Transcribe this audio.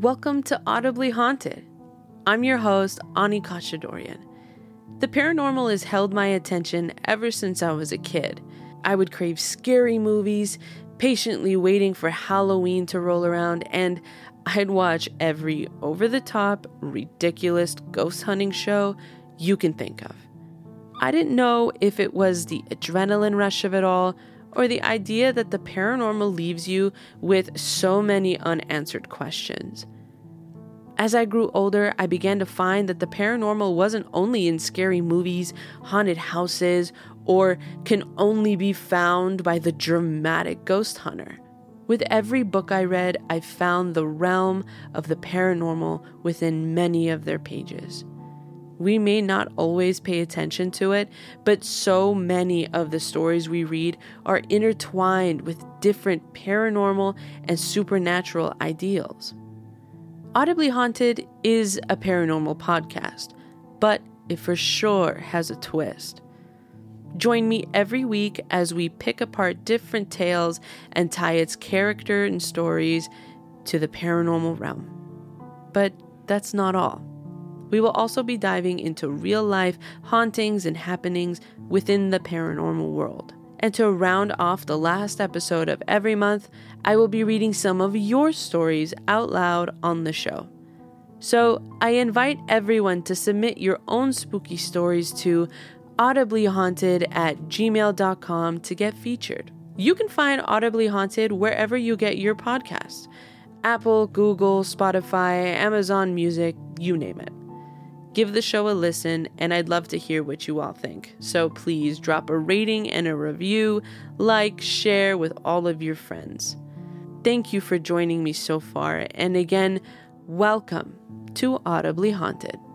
Welcome to Audibly Haunted. I'm your host, Ani Khajadourian. The paranormal has held my attention ever since I was a kid. I would crave scary movies, patiently waiting for Halloween to roll around, and I'd watch every over-the-top, ridiculous ghost hunting show you can think of. I didn't know if it was the adrenaline rush of it all, or the idea that the paranormal leaves you with so many unanswered questions. As I grew older, I began to find that the paranormal wasn't only in scary movies, haunted houses, or can only be found by the dramatic ghost hunter. With every book I read, I found the realm of the paranormal within many of their pages. We may not always pay attention to it, but so many of the stories we read are intertwined with different paranormal and supernatural ideals. Audibly Haunted is a paranormal podcast, but it for sure has a twist. Join me every week as we pick apart different tales and tie its character and stories to the paranormal realm. But that's not all. We will also be diving into real-life hauntings and happenings within the paranormal world. And to round off the last episode of every month, I will be reading some of your stories out loud on the show. So I invite everyone to submit your own spooky stories to audiblyhaunted@gmail.com to get featured. You can find Audibly Haunted wherever you get your podcasts. Apple, Google, Spotify, Amazon Music, you name it. Give the show a listen, and I'd love to hear what you all think. So please drop a rating and a review, like, share with all of your friends. Thank you for joining me so far, and again, welcome to Audibly Haunted.